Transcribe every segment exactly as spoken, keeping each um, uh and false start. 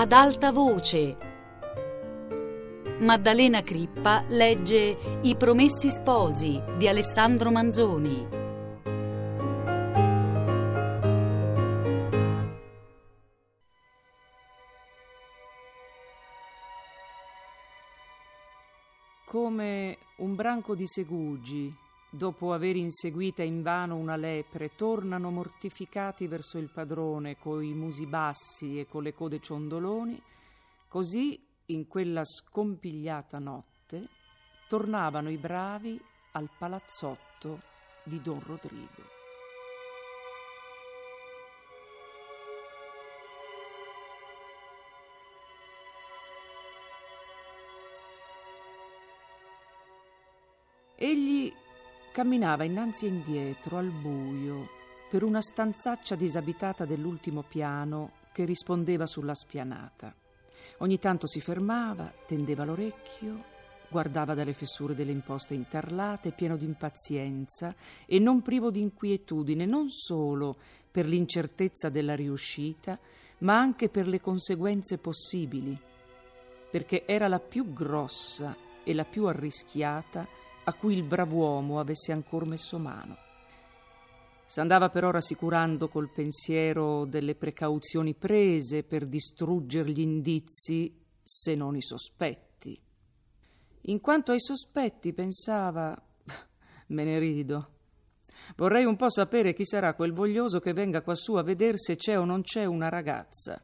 ad alta voce. Maddalena Crippa legge I promessi sposi di Alessandro Manzoni. Come un branco di segugi, dopo aver inseguita invano una lepre, tornano mortificati verso il padrone coi musi bassi e con le code ciondoloni, così in quella scompigliata notte tornavano i bravi al palazzotto di Don Rodrigo. Egli camminava innanzi e indietro al buio per una stanzaccia disabitata dell'ultimo piano che rispondeva sulla spianata. Ogni tanto si fermava, tendeva l'orecchio, guardava dalle fessure delle imposte intarlate, pieno di impazienza e non privo di inquietudine, non solo per l'incertezza della riuscita, ma anche per le conseguenze possibili, perché era la più grossa e la più arrischiata a cui il brav'uomo avesse ancor messo mano. S'andava però rassicurando col pensiero delle precauzioni prese per distruggere gli indizi, se non i sospetti. In quanto ai sospetti, pensava, me ne rido. Vorrei un po' sapere chi sarà quel voglioso che venga quassù a vedere se c'è o non c'è una ragazza.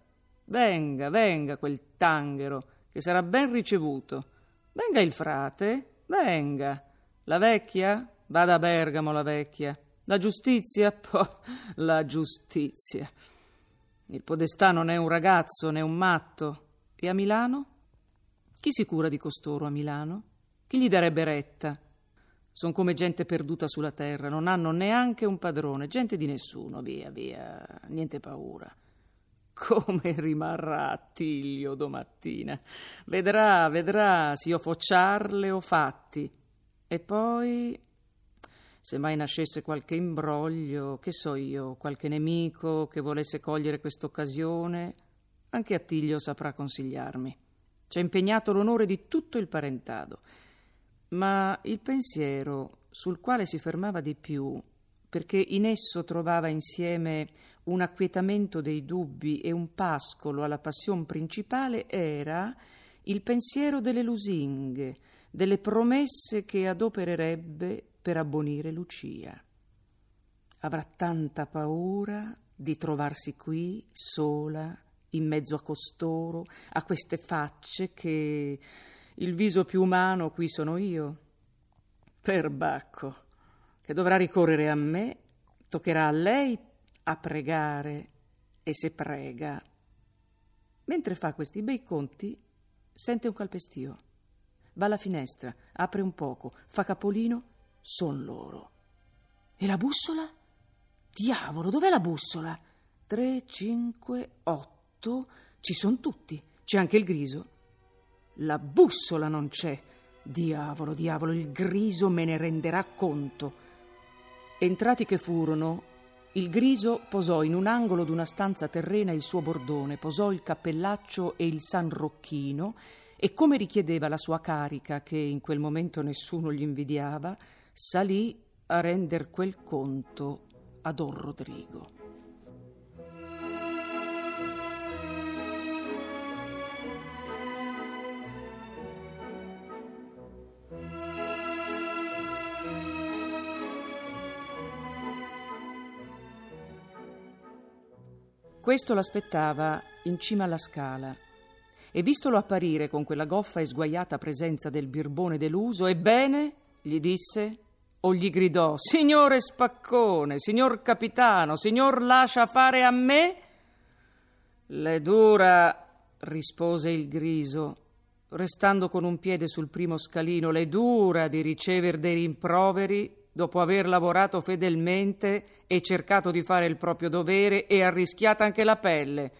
Venga, venga quel tanghero, che sarà ben ricevuto. Venga il frate, venga. La vecchia? Vada a Bergamo la vecchia. La giustizia? Poh, la giustizia. Il podestà non è un ragazzo né un matto. E a Milano? Chi si cura di costoro a Milano? Chi gli darebbe retta? Sono come gente perduta sulla terra, non hanno neanche un padrone, gente di nessuno, via, via, niente paura. Come rimarrà Attilio domattina? Vedrà, vedrà, se io focciarle o fatti. E poi, se mai nascesse qualche imbroglio, che so io, qualche nemico che volesse cogliere quest'occasione, anche Attilio saprà consigliarmi. C'è impegnato l'onore di tutto il parentado. Ma il pensiero sul quale si fermava di più, perché in esso trovava insieme un acquietamento dei dubbi e un pascolo alla passione principale, era il pensiero delle lusinghe, delle promesse che adopererebbe per abbonire Lucia. Avrà tanta paura di trovarsi qui, sola, in mezzo a costoro, a queste facce che il viso più umano qui sono io. Perbacco! Che dovrà ricorrere a me, toccherà a lei a pregare, e se prega. Mentre fa questi bei conti, sente un calpestio. Va alla finestra, apre un poco, fa capolino, son loro. E la bussola? Diavolo, dov'è la bussola? Tre, cinque, otto, ci son tutti, c'è anche il griso. La bussola non c'è. Diavolo, diavolo, il griso me ne renderà conto. Entrati che furono, il griso posò in un angolo d'una stanza terrena il suo bordone, posò il cappellaccio e il San Rocchino e, come richiedeva la sua carica, che in quel momento nessuno gli invidiava, salì a render quel conto a Don Rodrigo. Questo l'aspettava in cima alla scala e, vistolo apparire con quella goffa e sguaiata presenza del birbone deluso, ebbene, gli disse o gli gridò: signore spaccone, signor capitano, signor lascia fare a me. Le dura, rispose il griso, restando con un piede sul primo scalino, le dura di ricever dei rimproveri dopo aver lavorato fedelmente e cercato di fare il proprio dovere e arrischiata anche la pelle.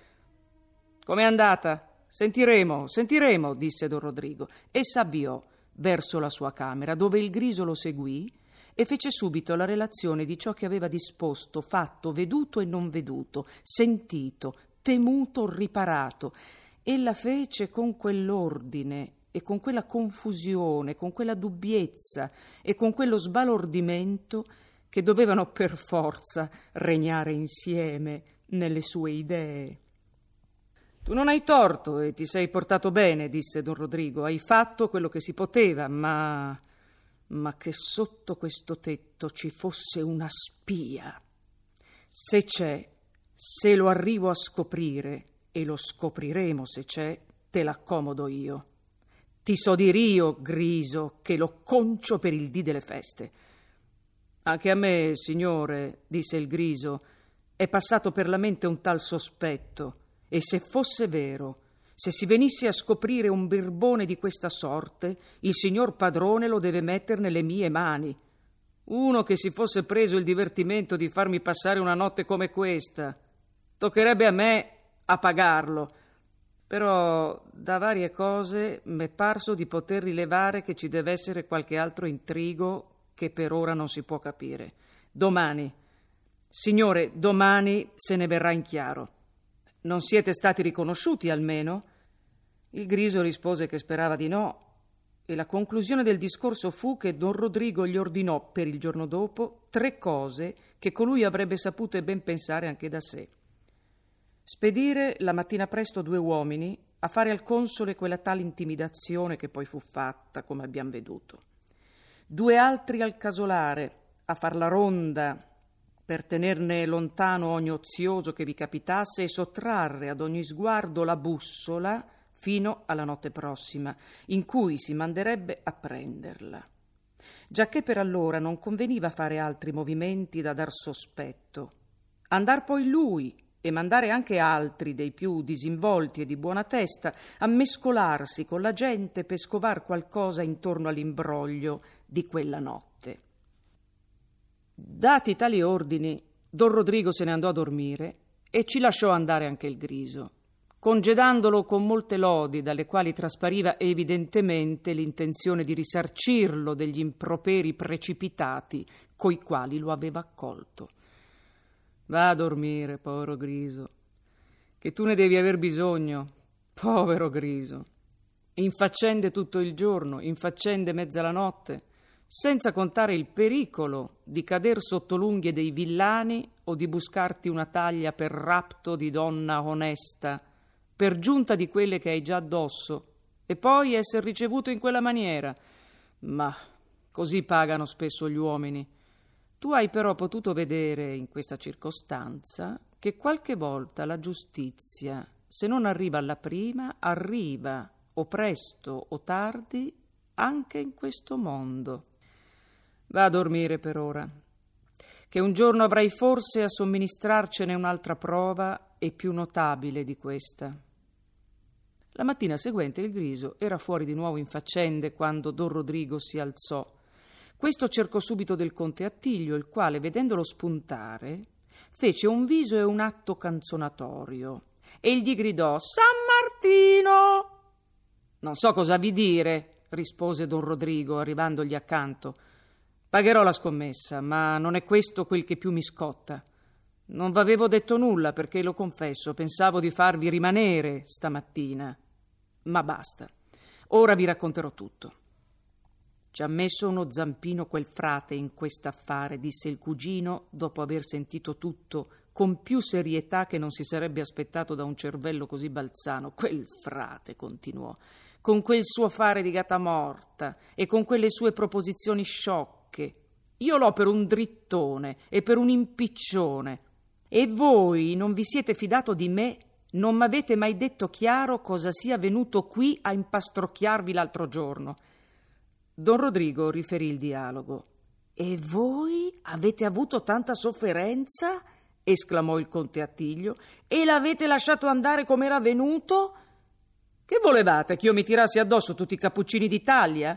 Com'è andata? Sentiremo, sentiremo, disse Don Rodrigo, e s'avviò verso la sua camera, dove il griso lo seguì e fece subito la relazione di ciò che aveva disposto, fatto, veduto e non veduto, sentito, temuto, riparato, Ella fece con quell'ordine e con quella confusione, con quella dubbiezza e con quello sbalordimento che dovevano per forza regnare insieme nelle sue idee. «Tu non hai torto e ti sei portato bene», disse Don Rodrigo. «Hai fatto quello che si poteva, ma... ma che sotto questo tetto ci fosse una spia. Se c'è, se lo arrivo a scoprire, e lo scopriremo se c'è, te l'accomodo io. Ti so dir io, Griso, che lo concio per il dì delle feste». «Anche a me, signore», disse il Griso, «è passato per la mente un tal sospetto. E se fosse vero, se si venisse a scoprire un birbone di questa sorte, il signor padrone lo deve metter nelle mie mani. Uno che si fosse preso il divertimento di farmi passare una notte come questa, toccherebbe a me a pagarlo. Però da varie cose m'è parso di poter rilevare che ci deve essere qualche altro intrigo che per ora non si può capire. Domani, signore, domani se ne verrà in chiaro. Non siete stati riconosciuti, almeno?» Il Griso rispose che sperava di no, e la conclusione del discorso fu che Don Rodrigo gli ordinò per il giorno dopo tre cose che colui avrebbe saputo e ben pensare anche da sé: spedire la mattina presto due uomini a fare al console quella tale intimidazione che poi fu fatta, come abbiamo veduto; due altri al casolare a far la ronda per tenerne lontano ogni ozioso che vi capitasse e sottrarre ad ogni sguardo la bussola fino alla notte prossima, in cui si manderebbe a prenderla, giacché per allora non conveniva fare altri movimenti da dar sospetto; andar poi lui e mandare anche altri dei più disinvolti e di buona testa a mescolarsi con la gente per scovar qualcosa intorno all'imbroglio di quella notte. Dati tali ordini, Don Rodrigo se ne andò a dormire e ci lasciò andare anche il Griso, congedandolo con molte lodi dalle quali traspariva evidentemente l'intenzione di risarcirlo degli improperi precipitati coi quali lo aveva accolto. «Va a dormire, povero Griso, che tu ne devi aver bisogno, povero Griso. In faccende tutto il giorno, in faccende mezza la notte, senza contare il pericolo di cader sotto l'unghie dei villani o di buscarti una taglia per rapto di donna onesta, per giunta di quelle che hai già addosso, e poi esser ricevuto in quella maniera. Ma così pagano spesso gli uomini. Tu hai però potuto vedere in questa circostanza che qualche volta la giustizia, se non arriva alla prima, arriva o presto o tardi anche in questo mondo. Va a dormire per ora, che un giorno avrai forse a somministrarcene un'altra prova e più notabile di questa». La mattina seguente il Griso era fuori di nuovo in faccende quando Don Rodrigo si alzò. Questo cercò subito del conte Attilio, il quale, vedendolo spuntare, fece un viso e un atto canzonatorio e gli gridò: «San Martino!» «Non so cosa vi dire», rispose Don Rodrigo, arrivandogli accanto. «Pagherò la scommessa, ma non è questo quel che più mi scotta. Non v'avevo detto nulla perché, lo confesso, pensavo di farvi rimanere stamattina. Ma basta, ora vi racconterò tutto. Ci ha messo uno zampino quel frate in quest'affare», disse il cugino, dopo aver sentito tutto con più serietà che non si sarebbe aspettato da un cervello così balzano. «Quel frate», continuò, «con quel suo fare di gatta morta e con quelle sue proposizioni sciocche, io l'ho per un drittone e per un impiccione, e voi non vi siete fidato di me, non m'avete mai detto chiaro cosa sia venuto qui a impastrocchiarvi l'altro giorno». Don Rodrigo riferì il dialogo. «E voi avete avuto tanta sofferenza?» esclamò il conte Attilio. «E l'avete lasciato andare com'era venuto? Che volevate, che io mi tirassi addosso tutti i cappuccini d'Italia?»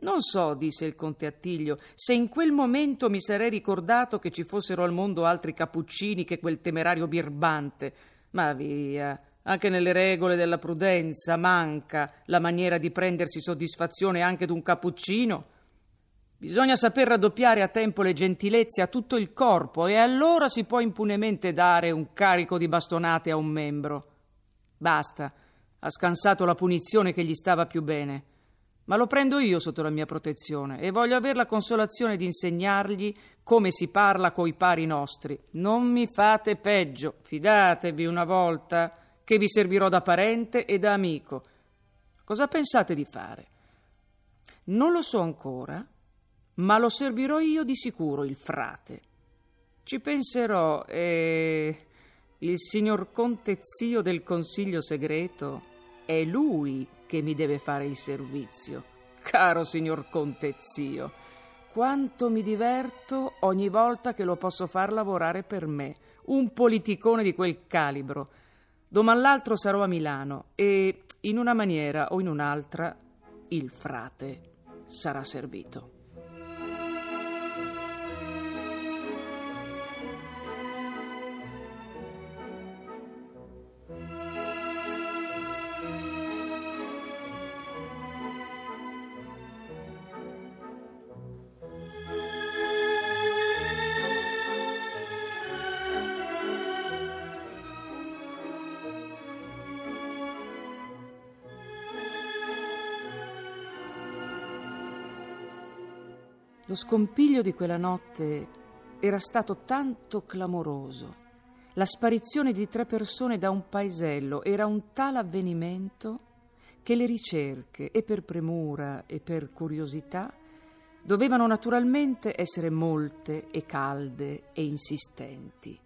«Non so», disse il conte Attilio, «se in quel momento mi sarei ricordato che ci fossero al mondo altri cappuccini che quel temerario birbante. Ma via, anche nelle regole della prudenza manca la maniera di prendersi soddisfazione anche d'un cappuccino. Bisogna saper raddoppiare a tempo le gentilezze a tutto il corpo, e allora si può impunemente dare un carico di bastonate a un membro. Basta, ha scansato la punizione che gli stava più bene, ma lo prendo io sotto la mia protezione e voglio aver la consolazione di insegnargli come si parla coi pari nostri. Non mi fate peggio, fidatevi una volta che vi servirò da parente e da amico. Cosa pensate di fare? Non lo so ancora, ma lo servirò io di sicuro, il frate. Ci penserò e... il signor conte zio del consiglio segreto è lui che mi deve fare il servizio. Caro signor conte zio, quanto mi diverto ogni volta che lo posso far lavorare per me, un politicone di quel calibro. Doman l'altro sarò a Milano e in una maniera o in un'altra il frate sarà servito. Lo scompiglio di quella notte era stato tanto clamoroso. La sparizione di tre persone da un paesello era un tal avvenimento che le ricerche, e per premura e per curiosità, dovevano naturalmente essere molte e calde e insistenti.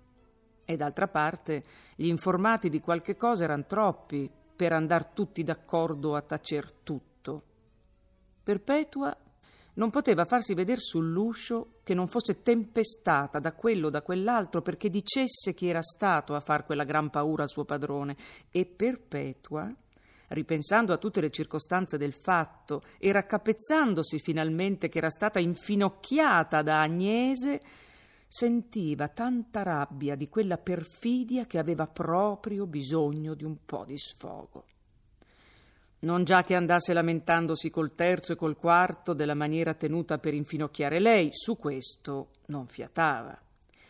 E d'altra parte, gli informati di qualche cosa erano troppi per andar tutti d'accordo a tacer tutto. Perpetua non poteva farsi vedere sull'uscio che non fosse tempestata da quello da quell'altro perché dicesse chi era stato a far quella gran paura al suo padrone, e Perpetua, ripensando a tutte le circostanze del fatto e raccapezzandosi finalmente che era stata infinocchiata da Agnese, sentiva tanta rabbia di quella perfidia che aveva proprio bisogno di un po' di sfogo. Non già che andasse lamentandosi col terzo e col quarto della maniera tenuta per infinocchiare lei, su questo non fiatava.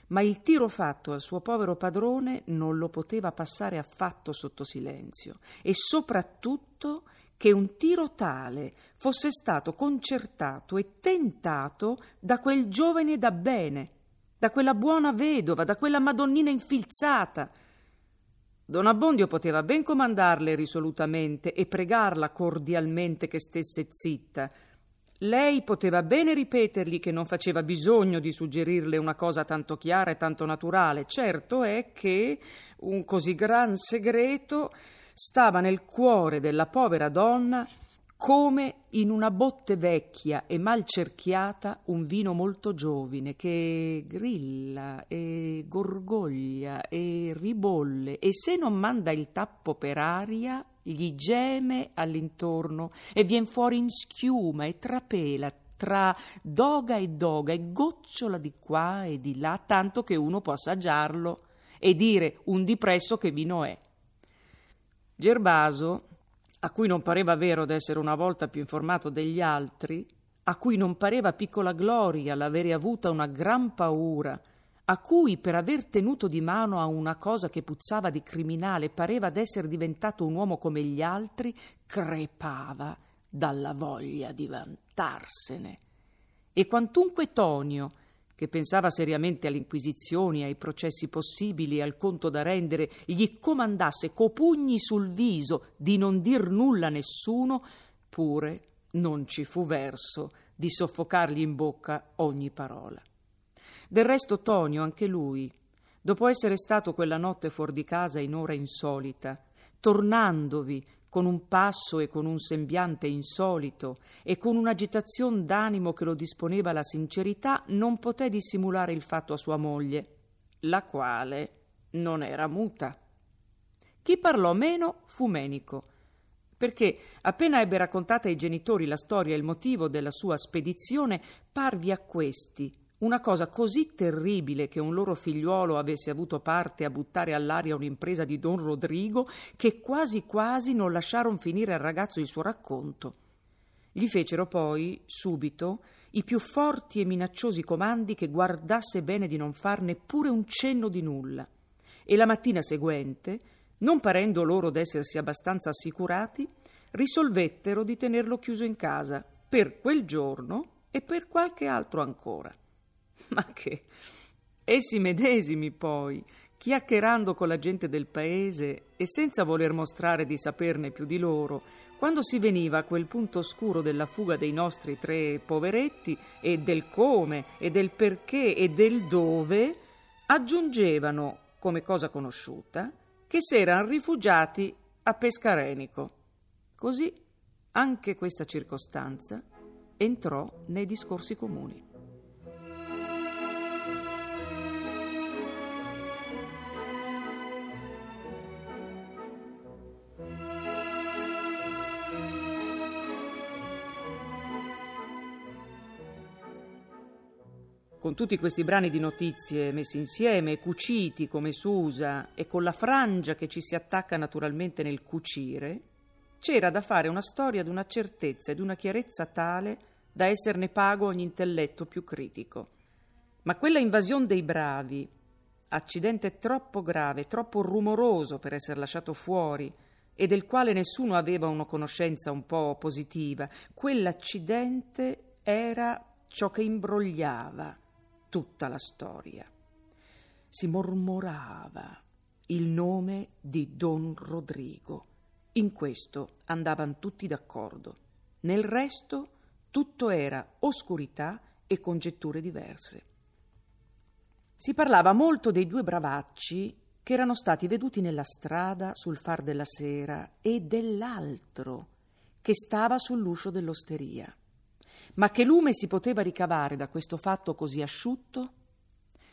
Ma il tiro fatto al suo povero padrone non lo poteva passare affatto sotto silenzio, e soprattutto che un tiro tale fosse stato concertato e tentato da quel giovane da bene, da quella buona vedova, da quella madonnina infilzata. Don Abbondio poteva ben comandarle risolutamente e pregarla cordialmente che stesse zitta. Lei poteva bene ripetergli che non faceva bisogno di suggerirle una cosa tanto chiara e tanto naturale. Certo è che un così gran segreto stava nel cuore della povera donna come in una botte vecchia e mal cerchiata un vino molto giovine che grilla e gorgoglia e ribolle, e se non manda il tappo per aria gli geme all'intorno e vien fuori in schiuma e trapela tra doga e doga e gocciola di qua e di là, tanto che uno può assaggiarlo e dire un dipresso che vino è. Gerbaso, a cui non pareva vero d'essere una volta più informato degli altri, a cui non pareva piccola gloria l'avere avuta una gran paura, a cui per aver tenuto di mano a una cosa che puzzava di criminale pareva d'essere diventato un uomo come gli altri, crepava dalla voglia di vantarsene. E quantunque Tonio, che pensava seriamente alle inquisizioni, ai processi possibili, al conto da rendere, gli comandasse co pugni sul viso di non dir nulla a nessuno, pure non ci fu verso di soffocargli in bocca ogni parola. Del resto Tonio, anche lui, dopo essere stato quella notte fuor di casa in ora insolita, tornandovi con un passo e con un sembiante insolito e con un'agitazione d'animo che lo disponeva alla sincerità, non poté dissimulare il fatto a sua moglie, la quale non era muta. Chi parlò meno fu Menico, perché appena ebbe raccontata ai genitori la storia e il motivo della sua spedizione, parvi a questi una cosa così terribile che un loro figliuolo avesse avuto parte a buttare all'aria un'impresa di Don Rodrigo, che quasi quasi non lasciaron finire al ragazzo il suo racconto. Gli fecero poi, subito, i più forti e minacciosi comandi che guardasse bene di non far neppure un cenno di nulla, e la mattina seguente Non parendo loro d'essersi abbastanza assicurati, risolvettero di tenerlo chiuso in casa per quel giorno e per qualche altro ancora. Ma che... Essi medesimi poi, chiacchierando con la gente del paese e senza voler mostrare di saperne più di loro, quando si veniva a quel punto oscuro della fuga dei nostri tre poveretti e del come e del perché e del dove, aggiungevano, come cosa conosciuta, che s'eran rifugiati a Pescarenico. Così anche questa circostanza entrò nei discorsi comuni. Con tutti questi brani di notizie messi insieme e cuciti come s'usa e con la frangia che ci si attacca naturalmente nel cucire, c'era da fare una storia d'una certezza e d'una chiarezza tale da esserne pago ogni intelletto più critico. Ma quella invasione dei bravi, accidente troppo grave, troppo rumoroso per essere lasciato fuori e del quale nessuno aveva una conoscenza un po' positiva, quell'accidente era ciò che imbrogliava tutta la storia. Si mormorava il nome di Don Rodrigo. In questo andavano tutti d'accordo. Nel resto tutto era oscurità e congetture diverse. Si parlava molto dei due bravacci che erano stati veduti nella strada sul far della sera e dell'altro che stava sull'uscio dell'osteria. Ma che lume si poteva ricavare da questo fatto così asciutto?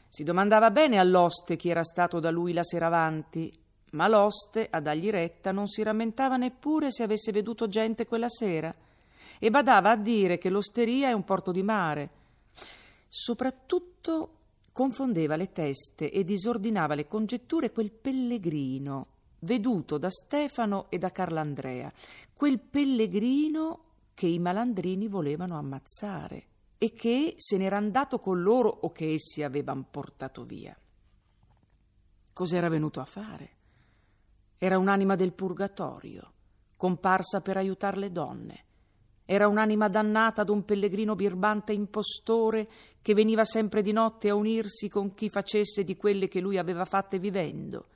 Si domandava bene all'oste chi era stato da lui la sera avanti, ma l'oste, a dargli retta, non si rammentava neppure se avesse veduto gente quella sera e badava a dire che l'osteria è un porto di mare. Soprattutto confondeva le teste e disordinava le congetture quel pellegrino veduto da Stefano e da Carlandrea, quel pellegrino che i malandrini volevano ammazzare e che se n'era andato con loro o che essi avevano portato via. Cos'era venuto a fare? Era un'anima del purgatorio, comparsa per aiutare le donne. Era un'anima dannata ad un pellegrino birbante impostore che veniva sempre di notte a unirsi con chi facesse di quelle che lui aveva fatte vivendo.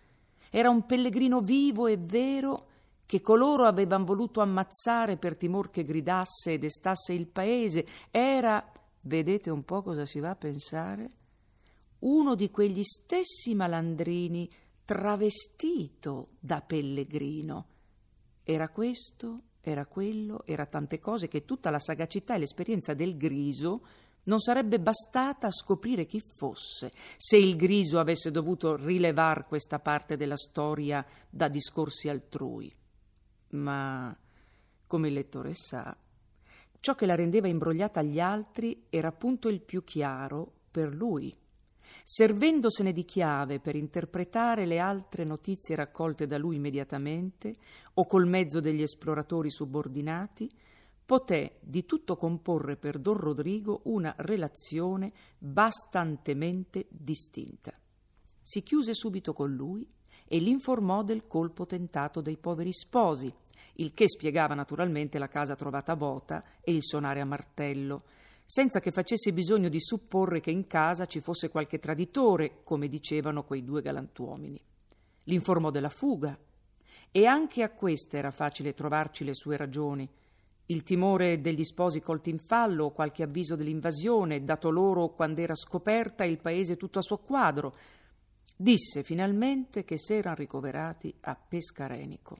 Era un pellegrino vivo e vero che coloro avevano voluto ammazzare per timor che gridasse e destasse il paese. Era, vedete un po' cosa si va a pensare, uno di quegli stessi malandrini travestito da pellegrino. Era questo, era quello, era tante cose che tutta la sagacità e l'esperienza del Griso non sarebbe bastata a scoprire chi fosse, se il Griso avesse dovuto rilevar questa parte della storia da discorsi altrui. Ma, come il lettore sa, ciò che la rendeva imbrogliata agli altri era appunto il più chiaro per lui, servendosene di chiave per interpretare le altre notizie raccolte da lui immediatamente o col mezzo degli esploratori subordinati, poté di tutto comporre per Don Rodrigo una relazione bastantemente distinta. Si chiuse subito con lui e l'informò del colpo tentato dei poveri sposi, il che spiegava naturalmente la casa trovata vuota e il suonare a martello, senza che facesse bisogno di supporre che in casa ci fosse qualche traditore, come dicevano quei due galantuomini. L'informò della fuga, e anche a questa era facile trovarci le sue ragioni: il timore degli sposi colti in fallo o qualche avviso dell'invasione, dato loro quando era scoperta il paese tutto a suo quadro. Disse finalmente che s'eran ricoverati a Pescarenico.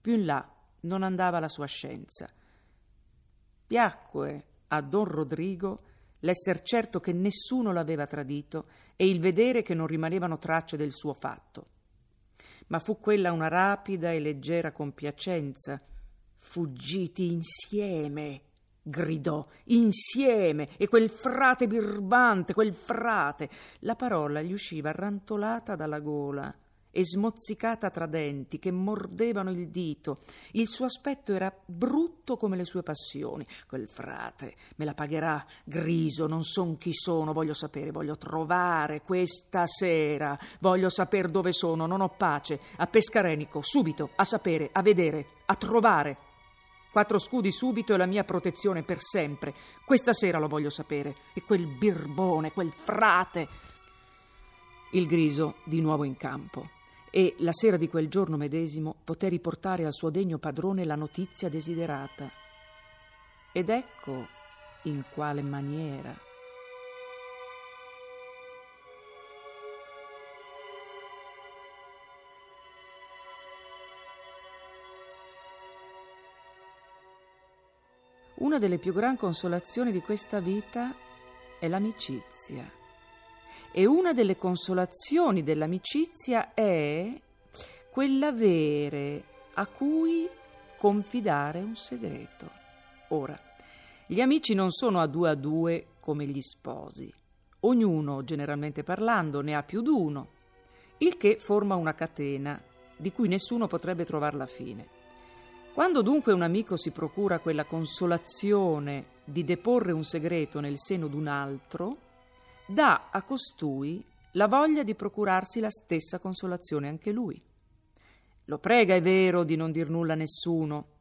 Più in là non andava la sua scienza. Piacque a Don Rodrigo l'esser certo che nessuno l'aveva tradito e il vedere che non rimanevano tracce del suo fatto. Ma fu quella una rapida e leggera compiacenza. «Fuggiti insieme!» gridò, «insieme!» E quel frate birbante, quel frate, la parola gli usciva rantolata dalla gola e smozzicata tra denti che mordevano il dito. Il suo aspetto era brutto come le sue passioni. Quel frate me la pagherà, Griso, non son chi sono, voglio sapere, voglio trovare questa sera, voglio saper dove sono, non ho pace, a Pescarenico, subito, a sapere, a vedere, a trovare. Quattro scudi subito e la mia protezione per sempre. Questa sera lo voglio sapere. E quel birbone, quel frate. Il Griso di nuovo in campo. E la sera di quel giorno medesimo poté riportare al suo degno padrone la notizia desiderata. Ed ecco in quale maniera. Una delle più gran consolazioni di questa vita è l'amicizia. E una delle consolazioni dell'amicizia è quell'avere a cui confidare un segreto. Ora, gli amici non sono a due a due come gli sposi. Ognuno, generalmente parlando, ne ha più d'uno, il che forma una catena di cui nessuno potrebbe trovare la fine. Quando dunque un amico si procura quella consolazione di deporre un segreto nel seno d'un altro, dà a costui la voglia di procurarsi la stessa consolazione anche lui. Lo prega, è vero, di non dir nulla a nessuno,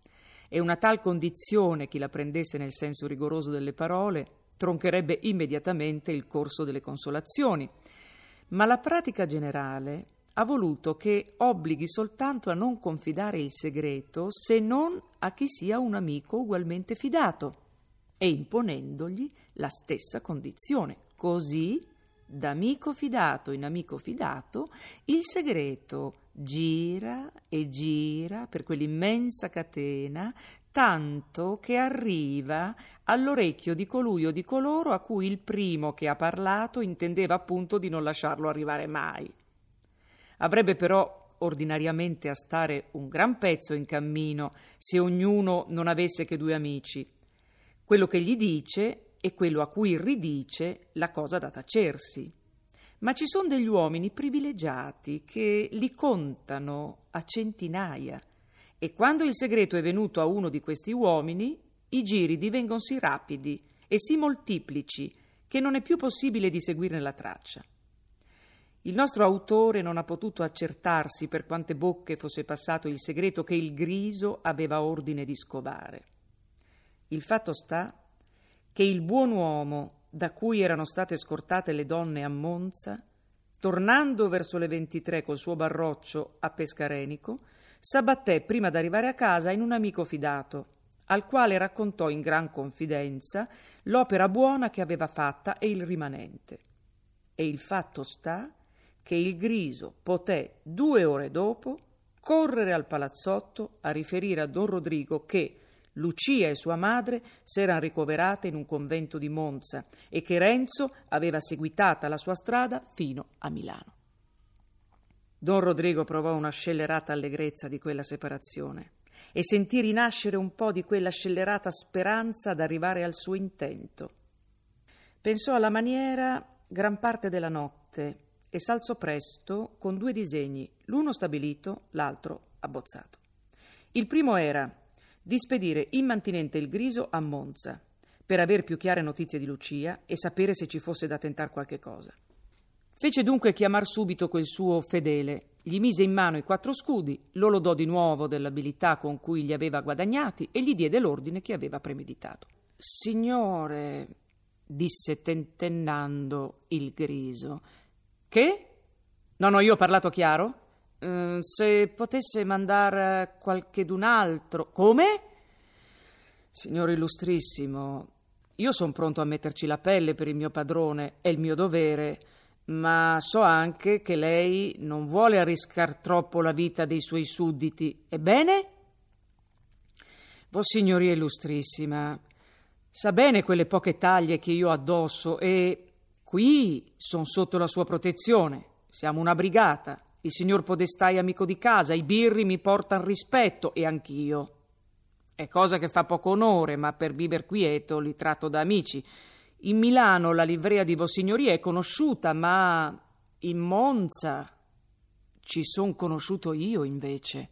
e una tal condizione, chi la prendesse nel senso rigoroso delle parole, troncherebbe immediatamente il corso delle consolazioni. Ma la pratica generale ha voluto che obblighi soltanto a non confidare il segreto se non a chi sia un amico ugualmente fidato, e imponendogli la stessa condizione. Così, da amico fidato in amico fidato, il segreto gira e gira per quell'immensa catena, tanto che arriva all'orecchio di colui o di coloro a cui il primo che ha parlato intendeva appunto di non lasciarlo arrivare mai. Avrebbe però ordinariamente a stare un gran pezzo in cammino se ognuno non avesse che due amici, quello che gli dice e quello a cui ridice la cosa da tacersi. Ma ci sono degli uomini privilegiati che li contano a centinaia, e quando il segreto è venuto a uno di questi uomini, i giri divengono sì rapidi e sì moltiplici che non è più possibile di seguirne la traccia. Il nostro autore non ha potuto accertarsi per quante bocche fosse passato il segreto che il Griso aveva ordine di scovare. Il fatto sta che il buon uomo da cui erano state scortate le donne a Monza, tornando verso le ventitré col suo barroccio a Pescarenico, s'abbatté prima d'arrivare a casa in un amico fidato, al quale raccontò in gran confidenza l'opera buona che aveva fatta e il rimanente. E il fatto sta che il Griso poté due ore dopo correre al palazzotto a riferire a Don Rodrigo che Lucia e sua madre s'erano ricoverate in un convento di Monza e che Renzo aveva seguitata la sua strada fino a Milano. Don Rodrigo provò una scellerata allegrezza di quella separazione e sentì rinascere un po' di quella scellerata speranza d'arrivare al suo intento. Pensò alla maniera gran parte della notte e s'alzò presto con due disegni, l'uno stabilito, l'altro abbozzato. Il primo era di spedire immantinente il Griso a Monza per aver più chiare notizie di Lucia e sapere se ci fosse da tentar qualche cosa. Fece dunque chiamar subito quel suo fedele, gli mise in mano i quattro scudi, lo lodò di nuovo dell'abilità con cui li aveva guadagnati e gli diede l'ordine che aveva premeditato. «Signore», disse tentennando il Griso, «Che? Non ho io parlato chiaro? Eh, se potesse mandare qualchedun altro». «Come? Signor illustrissimo, io son pronto a metterci la pelle per il mio padrone, è il mio dovere, ma so anche che lei non vuole arriscar troppo la vita dei suoi sudditi. Ebbene?» «Vossignoria illustrissima, sa bene quelle poche taglie che io addosso e... qui sono sotto la sua protezione, siamo una brigata, il signor Podestà è amico di casa, i birri mi portano rispetto e anch'io. È cosa che fa poco onore, ma per viver quieto li tratto da amici. In Milano la livrea di Vossignoria è conosciuta, ma in Monza ci son conosciuto io invece,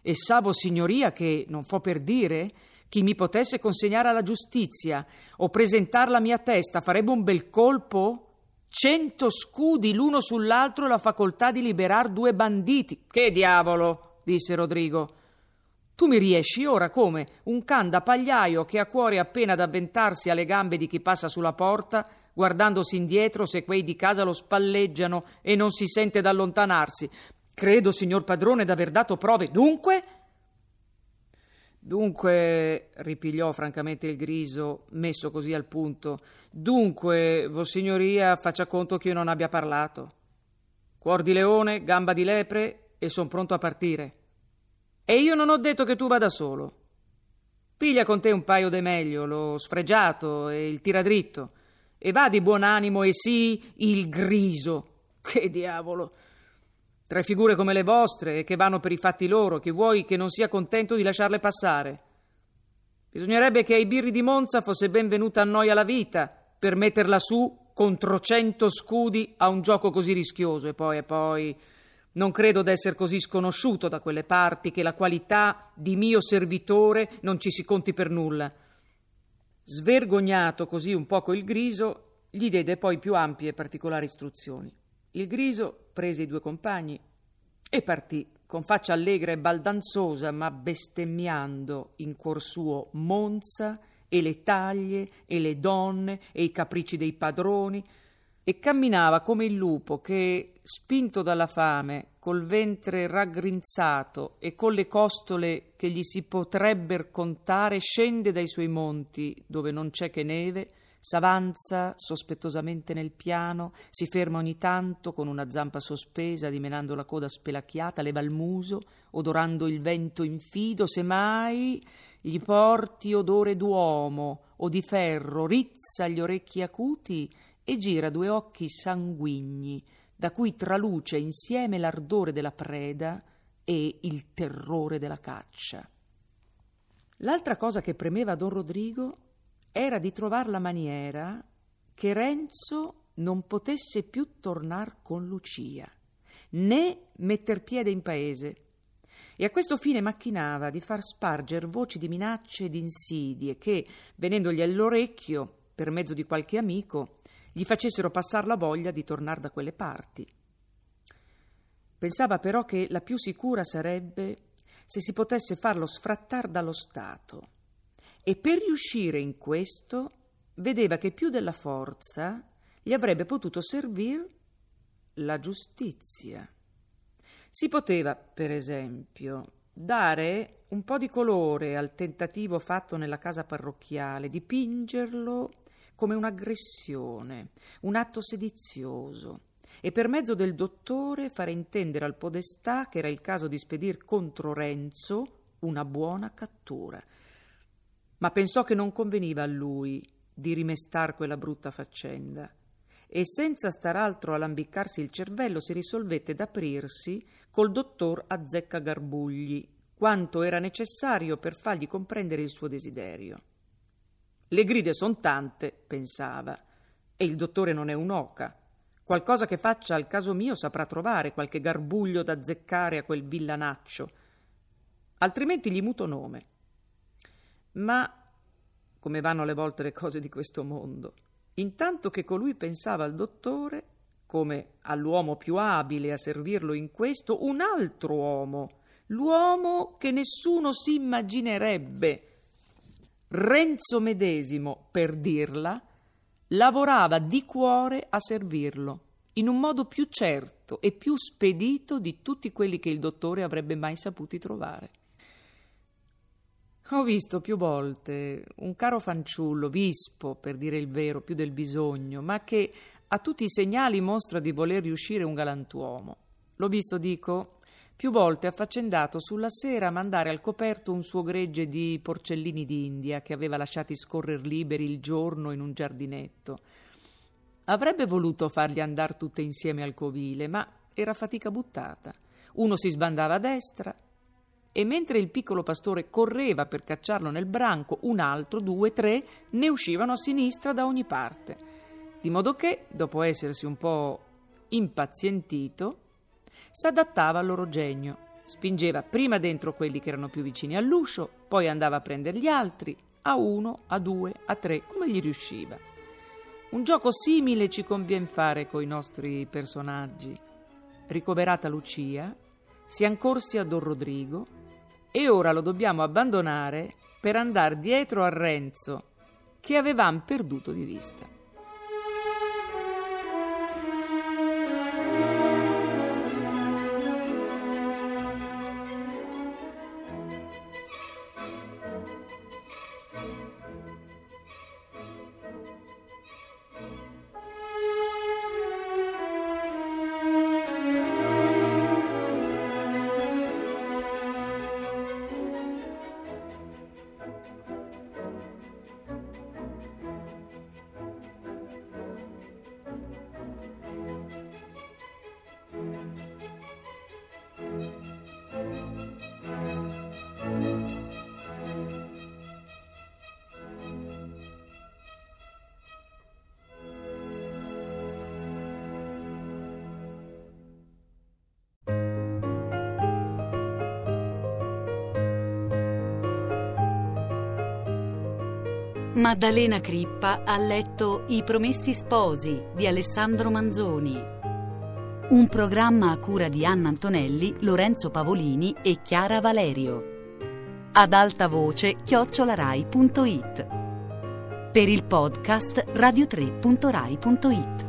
e savo signoria che, non fo per dire, chi mi potesse consegnare alla giustizia o presentar la mia testa farebbe un bel colpo. Cento scudi l'uno sull'altro la facoltà di liberar due banditi. Che diavolo, disse Rodrigo. Tu mi riesci ora come un can da pagliaio che ha cuore appena ad avventarsi alle gambe di chi passa sulla porta, guardandosi indietro se quei di casa lo spalleggiano e non si sente d'allontanarsi. Credo, signor padrone, d'aver dato prove. Dunque? Dunque, ripigliò francamente il Griso, messo così al punto, dunque, vossignoria, faccia conto che io non abbia parlato. Cuor di leone, gamba di lepre, e son pronto a partire. E io non ho detto che tu vada solo. Piglia con te un paio de meglio, lo sfregiato e il tiradritto, e va di buon animo e sì il Griso. Che diavolo! Tre figure come le vostre e che vanno per i fatti loro, chi vuoi che non sia contento di lasciarle passare. Bisognerebbe che ai birri di Monza fosse ben venuta a noi alla vita per metterla su contro cento scudi a un gioco così rischioso. E poi, e poi, non credo d'essere così sconosciuto da quelle parti che la qualità di mio servitore non ci si conti per nulla. Svergognato così un poco il Griso, gli diede poi più ampie e particolari istruzioni. Il Griso prese i due compagni e partì con faccia allegra e baldanzosa, ma bestemmiando in cuor suo Monza e le taglie e le donne e i capricci dei padroni, e camminava come il lupo che, spinto dalla fame, col ventre raggrinzato e con le costole che gli si potrebbero contare, scende dai suoi monti dove non c'è che neve, s'avanza sospettosamente nel piano, si ferma ogni tanto con una zampa sospesa, dimenando la coda spelacchiata, leva il muso, odorando il vento infido, se mai gli porti odore d'uomo o di ferro, rizza gli orecchi acuti e gira due occhi sanguigni, da cui traluce insieme l'ardore della preda e il terrore della caccia. L'altra cosa che premeva a Don Rodrigo era di trovar la maniera che Renzo non potesse più tornar con Lucia, né metter piede in paese, e a questo fine macchinava di far sparger voci di minacce e d'insidie che, venendogli all'orecchio per mezzo di qualche amico, gli facessero passar la voglia di tornar da quelle parti. Pensava però che la più sicura sarebbe se si potesse farlo sfrattar dallo Stato. E per riuscire in questo vedeva che più della forza gli avrebbe potuto servir la giustizia. Si poteva, per esempio, dare un po' di colore al tentativo fatto nella casa parrocchiale, dipingerlo come un'aggressione, un atto sedizioso, e per mezzo del dottore fare intendere al podestà che era il caso di spedir contro Renzo una buona cattura. Ma pensò che non conveniva a lui di rimestar quella brutta faccenda, e senza star altro all'ambiccarsi il cervello si risolvette d'aprirsi col dottor Azzecca Garbugli quanto era necessario per fargli comprendere il suo desiderio. Le gride son tante, pensava, e il dottore non è un'oca. Qualcosa che faccia al caso mio saprà trovare, qualche garbuglio da azzeccare a quel villanaccio, altrimenti gli muto nome. Ma, come vanno alle volte le cose di questo mondo, intanto che colui pensava al dottore come all'uomo più abile a servirlo in questo, un altro uomo, l'uomo che nessuno si immaginerebbe. Renzo medesimo, per dirla, lavorava di cuore a servirlo, in un modo più certo e più spedito di tutti quelli che il dottore avrebbe mai saputi trovare. Ho visto più volte un caro fanciullo, vispo, per dire il vero, più del bisogno, ma che a tutti i segnali mostra di voler riuscire un galantuomo. L'ho visto, dico, più volte affaccendato sulla sera a mandare al coperto un suo gregge di porcellini d'India che aveva lasciati scorrer liberi il giorno in un giardinetto. Avrebbe voluto farli andar tutte insieme al covile, ma era fatica buttata. Uno si sbandava a destra, e mentre il piccolo pastore correva per cacciarlo nel branco, un altro, due, tre, ne uscivano a sinistra da ogni parte. Di modo che, dopo essersi un po' impazientito, S'adattava al loro genio. Spingeva prima dentro quelli che erano più vicini all'uscio, poi andava a prendere gli altri, a uno, a due, a tre, come gli riusciva. Un gioco simile ci convien fare coi nostri personaggi. Ricoverata Lucia, si ancorsi a Don Rodrigo e ora lo dobbiamo abbandonare per andare dietro a Renzo, che avevamo perduto di vista. Maddalena Crippa ha letto I promessi sposi di Alessandro Manzoni, un programma a cura di Anna Antonelli, Lorenzo Pavolini e Chiara Valerio. Ad alta voce chiocciolarai punto it. Per il podcast radio tre punto rai punto it.